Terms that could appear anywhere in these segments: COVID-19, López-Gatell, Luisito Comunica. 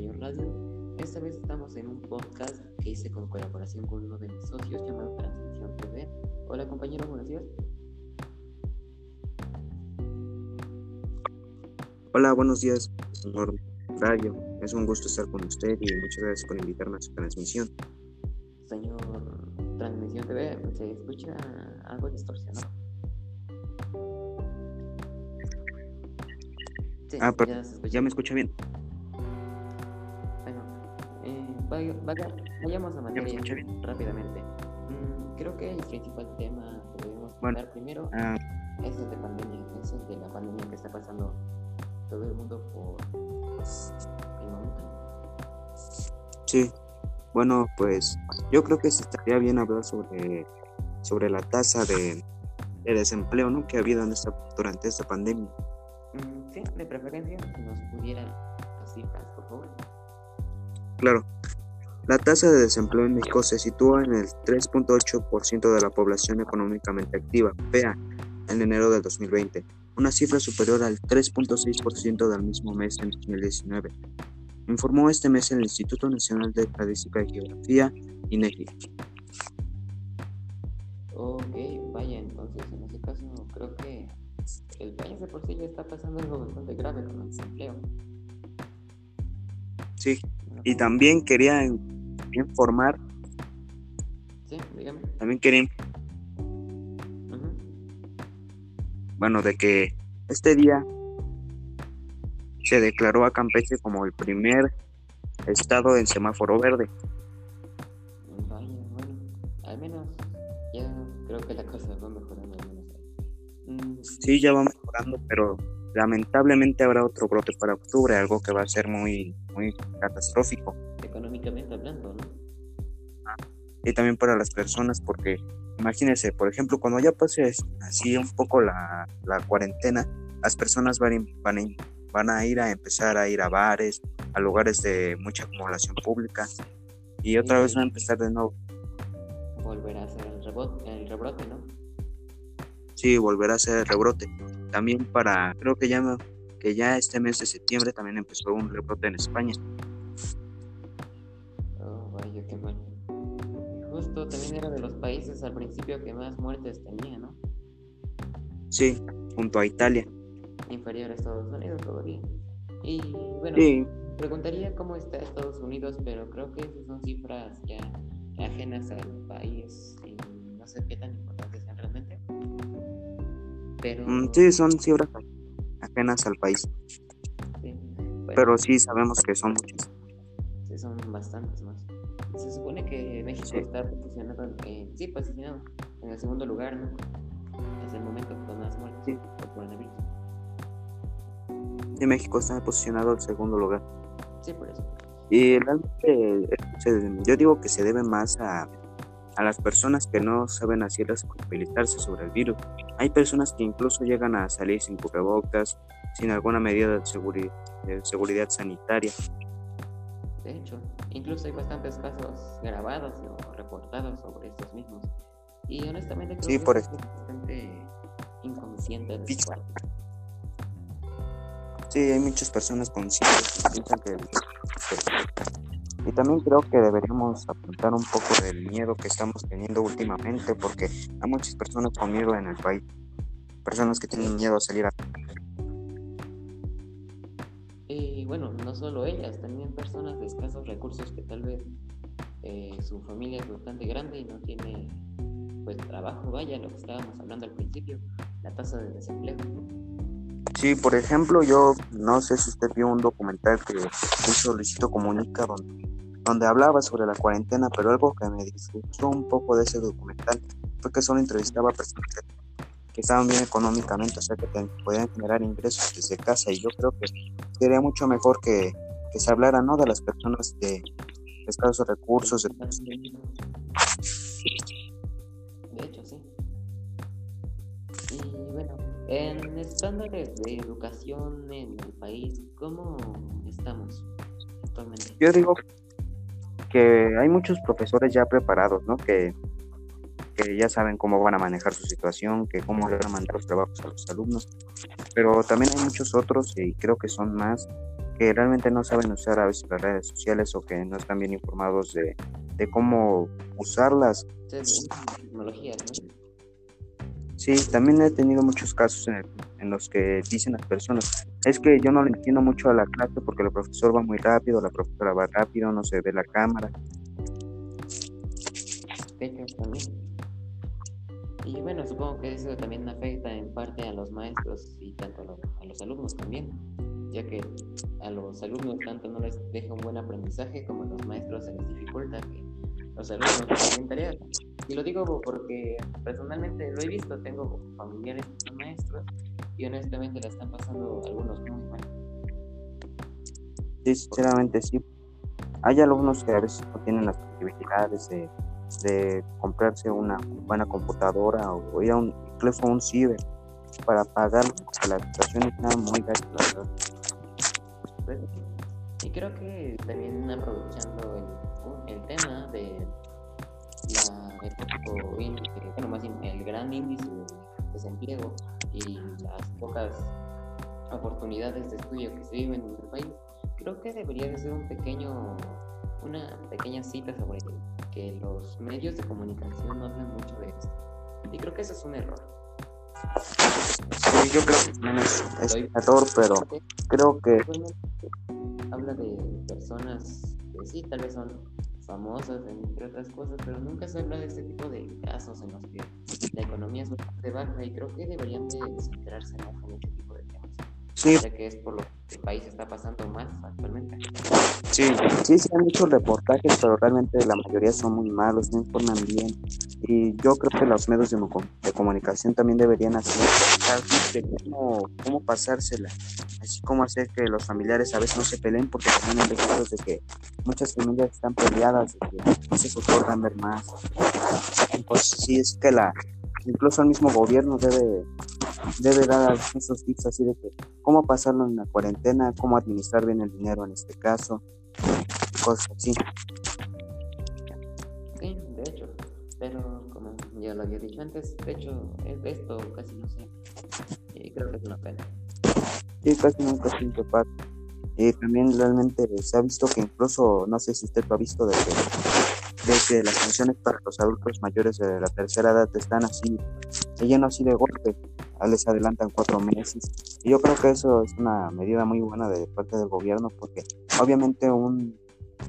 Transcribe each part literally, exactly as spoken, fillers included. Señor Radio. Esta vez estamos en un podcast que hice con colaboración con uno de mis socios llamado Transición T V. Hola compañero, buenos días. Hola, buenos días, señor Radio. Es un gusto estar con usted y muchas gracias por invitarme a su transmisión. Señor Transmisión T V, se escucha algo distorsionado. Sí, ah, pero ya, ya me escucha bien. Bueno, eh, vaya, vaya, vayamos a materia rápidamente. Mm, creo que el principal tema que debemos bueno, hablar primero ah, es el de pandemia, es el de la pandemia que está pasando todo el mundo por el momento. Sí, bueno, pues yo creo que estaría bien hablar sobre, sobre la tasa de, de desempleo, ¿no?, que ha habido en esta, durante esta pandemia. Sí, de preferencia que nos pudieran las cifras, por favor. Claro. La tasa de desempleo en México se sitúa en el tres punto ocho por ciento de la población económicamente activa, P E A, en enero del dos mil veinte, una cifra superior al tres punto seis por ciento del mismo mes en dos mil diecinueve, informó este mes el Instituto Nacional de Estadística y Geografía, INEGI. Ok, vaya, entonces en este caso creo que el país de por sí ya está pasando algo bastante grave con el desempleo. Sí, y también quería informar. Sí, dígame. También quería. Uh-huh. Bueno, de que este día se declaró a Campeche como el primer estado en semáforo verde. Vaya, bueno, al menos ya creo que la cosa va mejorando. Sí, ya va mejorando, pero lamentablemente habrá otro brote para octubre, algo que va a ser muy, muy catastrófico. Económicamente hablando, ¿no? Ah, y también para las personas, porque imagínense, por ejemplo, cuando ya pase así un poco la, la cuarentena, las personas van a, van, a, van a ir a empezar a ir a bares, a lugares de mucha acumulación pública, y otra sí, vez van a empezar de nuevo. Volverá a ser el, rebot, el rebrote, ¿no? Sí, volverá a ser el rebrote. También para, creo que ya, que ya este mes de septiembre también empezó un rebrote en España. Oh, vaya, qué mal. Justo también era de los países al principio que más muertes tenía, ¿no? Sí, junto a Italia. Inferior a Estados Unidos todavía. Y bueno, sí, preguntaría cómo está Estados Unidos, pero creo que esas son cifras ya ajenas al país y no sé qué tan importantes sean realmente. Pero... sí, son cifras ajenas al país. Sí, bueno, pero sí sabemos que son muchas. Sí, son bastantes más. Se supone que México sí está posicionado en, sí, posicionado en el segundo lugar, ¿no?, hasta el momento con más muertes sí por coronavirus. Sí, México está posicionado en segundo lugar. Sí, por eso. Y realmente yo digo que se debe más a a las personas que no saben así responsabilizarse sobre el virus. Hay personas que incluso llegan a salir sin cubrebocas, sin alguna medida de, seguri- de seguridad sanitaria. De hecho, incluso hay bastantes casos grabados o reportados sobre estos mismos. Y honestamente creo sí, que por es ejemplo. bastante inconsciente de su parte. Sí, hay muchas personas conscientes que piensan que... que... Y también creo que deberíamos apuntar un poco del miedo que estamos teniendo últimamente, porque hay muchas personas con miedo en el país, personas que tienen miedo a salir a... Y bueno, no solo ellas, también personas de escasos recursos que tal vez eh, su familia es bastante grande y no tiene pues trabajo, vaya, lo que estábamos hablando al principio, la tasa de desempleo. Sí, por ejemplo, yo no sé si usted vio un documental que hizo Luisito Comunica donde, donde hablaba sobre la cuarentena, pero algo que me disgustó un poco de ese documental fue que solo entrevistaba a personas que estaban bien económicamente, o sea que ten, podían generar ingresos desde casa, y yo creo que sería mucho mejor que, que se hablara, ¿no?, de las personas de, de escasos recursos. De... de hecho, sí. Y bueno, en estándares de educación en el país, ¿cómo estamos actualmente? Yo digo que hay muchos profesores ya preparados, ¿no?, que, que ya saben cómo van a manejar su situación, que cómo van a mandar los trabajos a los alumnos, pero también hay muchos otros, y creo que son más, que realmente no saben usar a veces las redes sociales o que no están bien informados de, de cómo usarlas. Sí, tecnología, ¿no? Sí, también he tenido muchos casos en, el, en los que dicen las personas, es que yo no le entiendo mucho a la clase porque el profesor va muy rápido, la profesora va rápido, no se ve la cámara. También. Y bueno, supongo que eso también afecta en parte a los maestros y tanto a los, a los alumnos también, ya que a los alumnos tanto no les deja un buen aprendizaje como a los maestros se les dificulta que los alumnos tienen tareas. Y lo digo porque personalmente lo he visto, tengo familiares que son maestros y honestamente la están pasando algunos muy mal. Sí, sinceramente sí. Hay alumnos que a veces no tienen las posibilidades de de comprarse una buena computadora o ir a un, incluso a un ciber para pagar, porque la situación está muy gasta. Pues, y creo que también aprovechando el, el tema de la, el, poco índice, bueno, más bien, el gran índice de desempleo y las pocas oportunidades de estudio que se viven en el país, creo que debería de ser un pequeño una pequeña cita sobre que los medios de comunicación no hablan mucho de esto. Y creo que eso es un error. Sí, yo creo que también es, es un error, pero creo que... Habla de personas que sí, tal vez son famosas, entre otras cosas, pero nunca se habla de este tipo de casos en los que la economía es bastante baja y creo que deberían de centrarse más en este tipo de temas. Sí. Ya que es por lo que el país está pasando más actualmente. Sí, sí se han hecho reportajes, pero realmente la mayoría son muy malos, no informan bien. Y yo creo que los medios de, de comunicación también deberían hacer de cómo, cómo pasársela, así como hacer que los familiares a veces no se peleen, porque también hay ejemplos de que muchas familias están peleadas, de que no se soportan ver más. Pues sí, es que la incluso el mismo gobierno debe debe dar esos tips así de que cómo pasarlo en la cuarentena, cómo administrar bien el dinero en este caso, cosas así. Sí, de hecho, pero como ya lo había dicho antes, de hecho de esto casi no sé, y creo que es una pena. Sí, casi nunca siento paz. Y también realmente se ha visto que incluso, no sé si usted lo ha visto, de que, de que las pensiones para los adultos mayores de la tercera edad están así, se llenan así de golpe, les adelantan cuatro meses. Y yo creo que eso es una medida muy buena de parte del gobierno, porque obviamente un,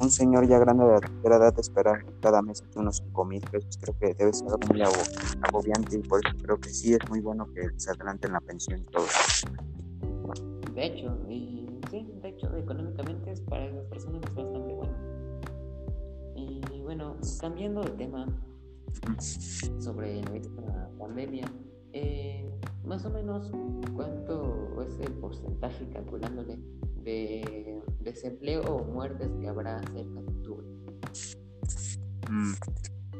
un señor ya grande de la tercera edad espera cada mes unos cinco mil pesos, creo que debe ser muy agobiante, y por eso creo que sí es muy bueno que se adelanten la pensión y todo. De hecho, y sí, de hecho, económicamente es para las personas es bastante bueno. Y bueno, cambiando de tema sobre esta pandemia, eh, más o menos, ¿cuánto es el porcentaje, calculándole, de desempleo o muertes que habrá cerca de octubre? Mm,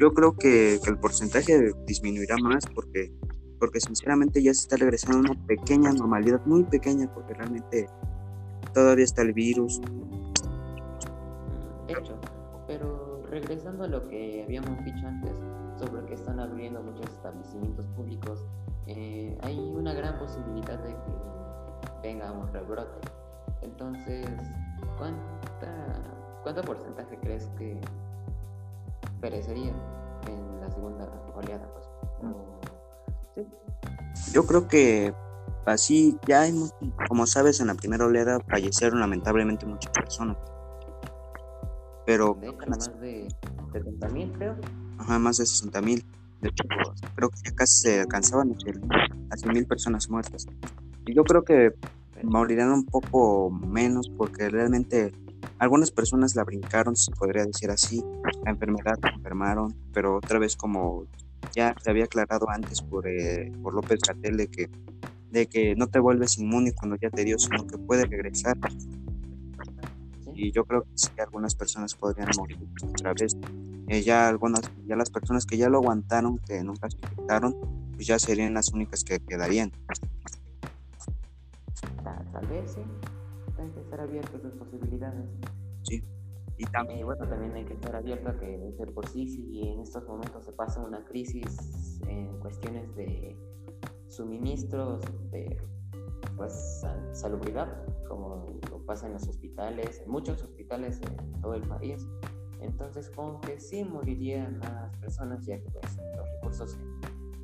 yo creo que, que el porcentaje disminuirá más porque, porque sinceramente ya se está regresando a una pequeña normalidad, muy pequeña, porque realmente todavía está el virus. De hecho, pero regresando a lo que habíamos dicho antes, sobre que están abriendo muchos establecimientos públicos, eh, hay una gran posibilidad de que venga un rebrote. Entonces, ¿cuánta, ¿cuánto porcentaje crees que perecería en la segunda oleada? Pues, ¿sí? Yo creo que así, ya hay, como sabes, en la primera oleada fallecieron lamentablemente muchas personas. Pero de hecho, más de setenta mil, creo. Ajá, más de sesenta mil. De hecho, creo que ya casi se alcanzaban a cien mil personas muertas. Y yo creo que morirán un poco menos porque realmente algunas personas la brincaron, se podría decir así. La enfermedad la enfermaron, pero otra vez, como ya se había aclarado antes por, eh, por López-Gatell, de que, de que no te vuelves inmune cuando ya te dio, sino que puede regresar. Y yo creo que sí, algunas personas podrían morir otra vez. Eh, ya algunas, ya las personas que ya lo aguantaron, que nunca se infectaron, pues ya serían las únicas que quedarían. Tal vez sí, hay que estar abiertos a las posibilidades. Sí. Y también, eh, bueno, también hay que estar abierto a que de por sí, si en estos momentos se pasa una crisis en cuestiones de suministros de pues salubridad, como lo pasa en los hospitales, en muchos hospitales en todo el país. Entonces, con que sí morirían las personas, ya que pues, los recursos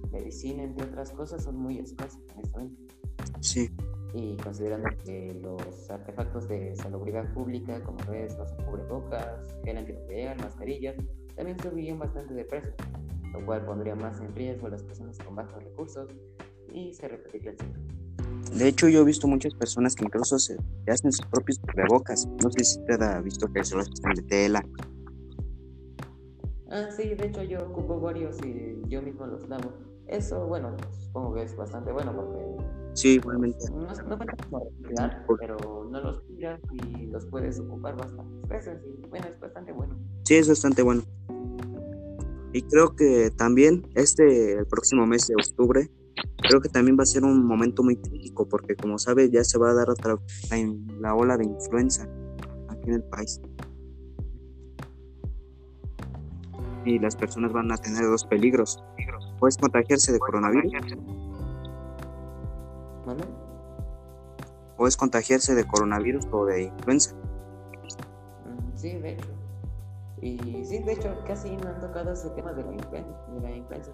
en medicina, entre otras cosas, son muy escasos, honestamente. Sí. Y considerando que los artefactos de salubridad pública, como lo es los cubrebocas, gel antibacterial, mascarillas, también subirían bastante de precio, lo cual pondría más en riesgo a las personas con bajos recursos y se repetiría el ciclo. De hecho, yo he visto muchas personas que incluso se hacen sus propios cubrebocas. No sé si usted ha visto que se los hacen de tela. Ah, sí, de hecho yo ocupo varios y yo mismo los lavo. Eso, bueno, supongo que es bastante bueno porque... Sí, igualmente. No, no van a reciclar, pero no los tiras y los puedes ocupar bastantes veces. Y bueno, es bastante bueno. Sí, es bastante bueno. Y creo que también este, el próximo mes de octubre, creo que también va a ser un momento muy crítico porque, como sabes, ya se va a dar otra la, la ola de influenza aquí en el país. Y las personas van a tener dos peligros. Puedes contagiarse de coronavirus. ¿Vale? Puedes contagiarse de coronavirus o de influenza. Sí, de hecho. Y sí, de hecho, casi no han tocado ese tema de la influenza. De la influenza.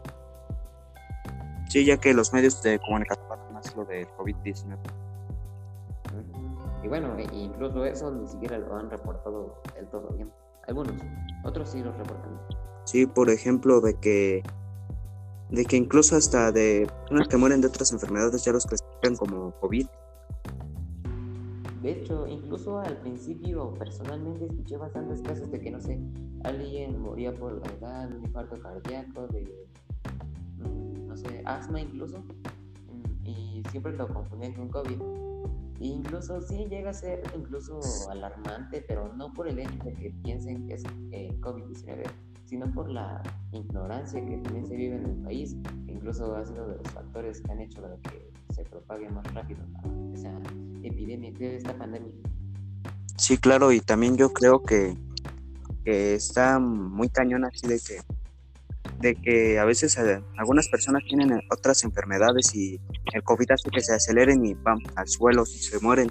Sí, ya que los medios de comunicación van a hacer lo del covid diecinueve. Y bueno, incluso eso ni siquiera lo han reportado del todo bien. Algunos, otros sí los reportan. Sí, por ejemplo, de que de que incluso hasta de personas que mueren de otras enfermedades ya los clasifican como COVID. De hecho, incluso al principio personalmente escuché bastantes casos de que, no sé, alguien moría por la edad, un infarto cardíaco, de, no sé, asma incluso, y siempre lo confundían con COVID. Incluso sí llega a ser incluso alarmante, pero no por el hecho de que piensen que es eh, covid diecinueve, sino por la ignorancia que también se vive en el país, que incluso ha sido de los factores que han hecho para que se propague más rápido la, esa epidemia, esta pandemia. Sí, claro, y también yo creo que, que está muy cañón así de que de que a veces eh, algunas personas tienen otras enfermedades y el COVID hace que se aceleren y van al suelo y se mueren.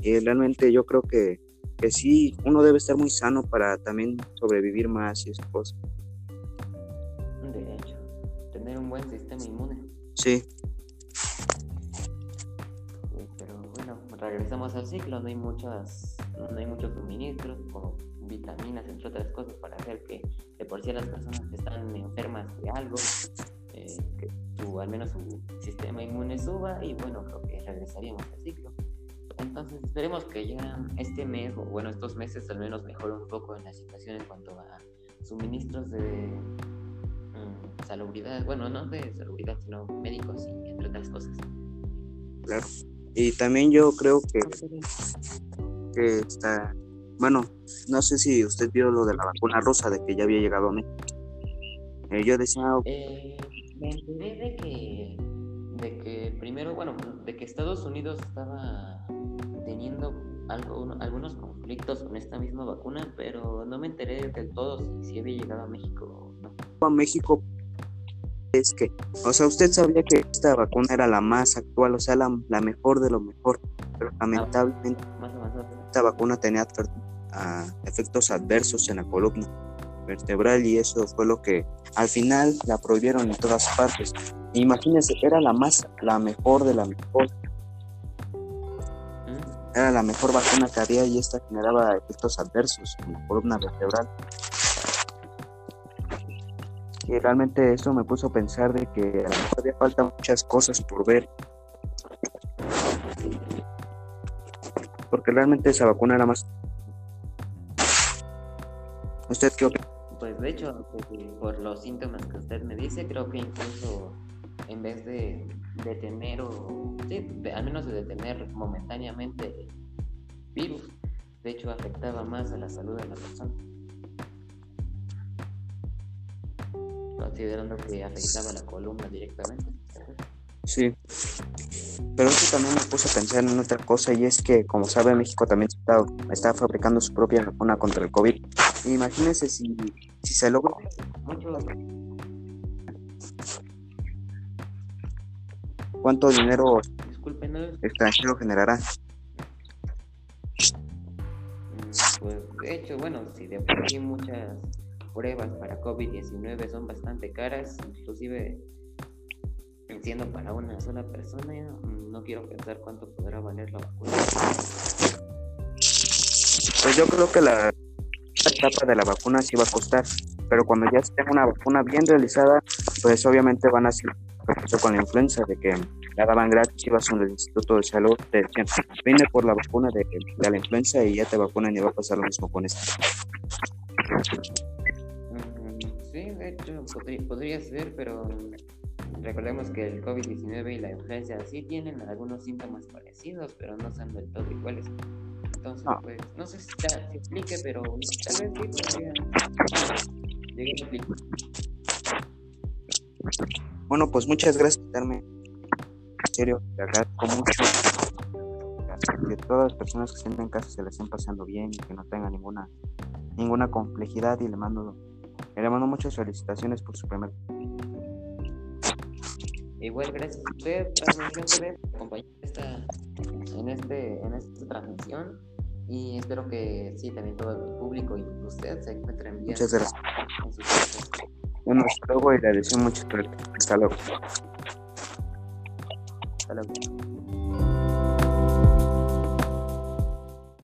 Y realmente yo creo que, que sí, uno debe estar muy sano para también sobrevivir más y esas cosas. De hecho, tener un buen sistema inmune. Sí. Sí, pero bueno, regresamos al ciclo, no hay muchas, no hay muchos suministros como vitaminas, entre otras cosas, para hacer que de por sí las personas que están enfermas de algo, eh, que su, al menos su sistema inmune suba, y bueno, creo que regresaríamos al ciclo. Entonces esperemos que ya este mes, o bueno, estos meses al menos mejore un poco en la situación en cuanto a suministros de um, salubridad, bueno, no de salubridad, sino médicos y entre otras cosas. Claro, y también yo creo que, que está... Bueno, no sé si usted vio lo de la vacuna rusa, de que ya había llegado a México. Eh, yo decía... Eh, me enteré de que, de que primero, bueno, de que Estados Unidos estaba teniendo algo, algunos conflictos con esta misma vacuna, pero no me enteré del todo si había llegado a México o no. A México es que... O sea, usted sabía que esta vacuna era la más actual, o sea, la, la mejor de lo mejor, pero lamentablemente ah, más avanzada. Esta vacuna tenía advertencia. A efectos adversos en la columna vertebral, y eso fue lo que al final la prohibieron en todas partes. Imagínense, era la más, la mejor de la mejor, era la mejor vacuna que había, y esta generaba efectos adversos en la columna vertebral. Y realmente eso me puso a pensar de que a lo mejor había falta muchas cosas por ver, porque realmente esa vacuna era más. ¿Usted qué opina? Pues de hecho, por los síntomas que usted me dice, creo que incluso en vez de detener o sí, de, al menos de detener momentáneamente el virus, de hecho afectaba más a la salud de la persona. Considerando que afectaba la columna directamente. Sí. Pero eso también me puso a pensar en otra cosa, y es que, como sabe, México también está, está fabricando su propia vacuna contra el COVID. Imagínense si, si se logra. ¿Cuánto dinero? Disculpe. menos extranjero generará. Pues de hecho, bueno, si de por sí muchas pruebas para COVID diecinueve son bastante caras, inclusive siendo para una sola persona, no quiero pensar cuánto podrá valer la vacuna. Pues yo creo que la etapa de la vacuna sí va a costar, pero cuando ya esté una vacuna bien realizada, pues obviamente van a ser con la influenza, de que la daban gratis, ibas al Instituto de Salud, te decían, vine por la vacuna de, de la influenza y ya te vacunan, y va a pasar lo mismo con esto. Sí, de hecho, podría, podría ser, pero recordemos que el COVID diecinueve y la influenza sí tienen algunos síntomas parecidos, pero no son del todo iguales. Entonces, no. pues, no sé si se explique, pero tal vez sí podría llegar a explicar. Bueno, pues muchas gracias por darme. En serio, te agradezco mucho. Que todas las personas que estén en casa se les estén pasando bien y que no tengan ninguna ninguna complejidad, y le mando le mando muchas felicitaciones por su primer. Igual gracias a usted, gracias por acompañarme esta, en este en esta transmisión, y espero que sí también todo el público y usted se encuentren bien. Muchas gracias. En sus Bueno, hasta luego y le deseo mucha suerte. Hasta luego. Hasta luego.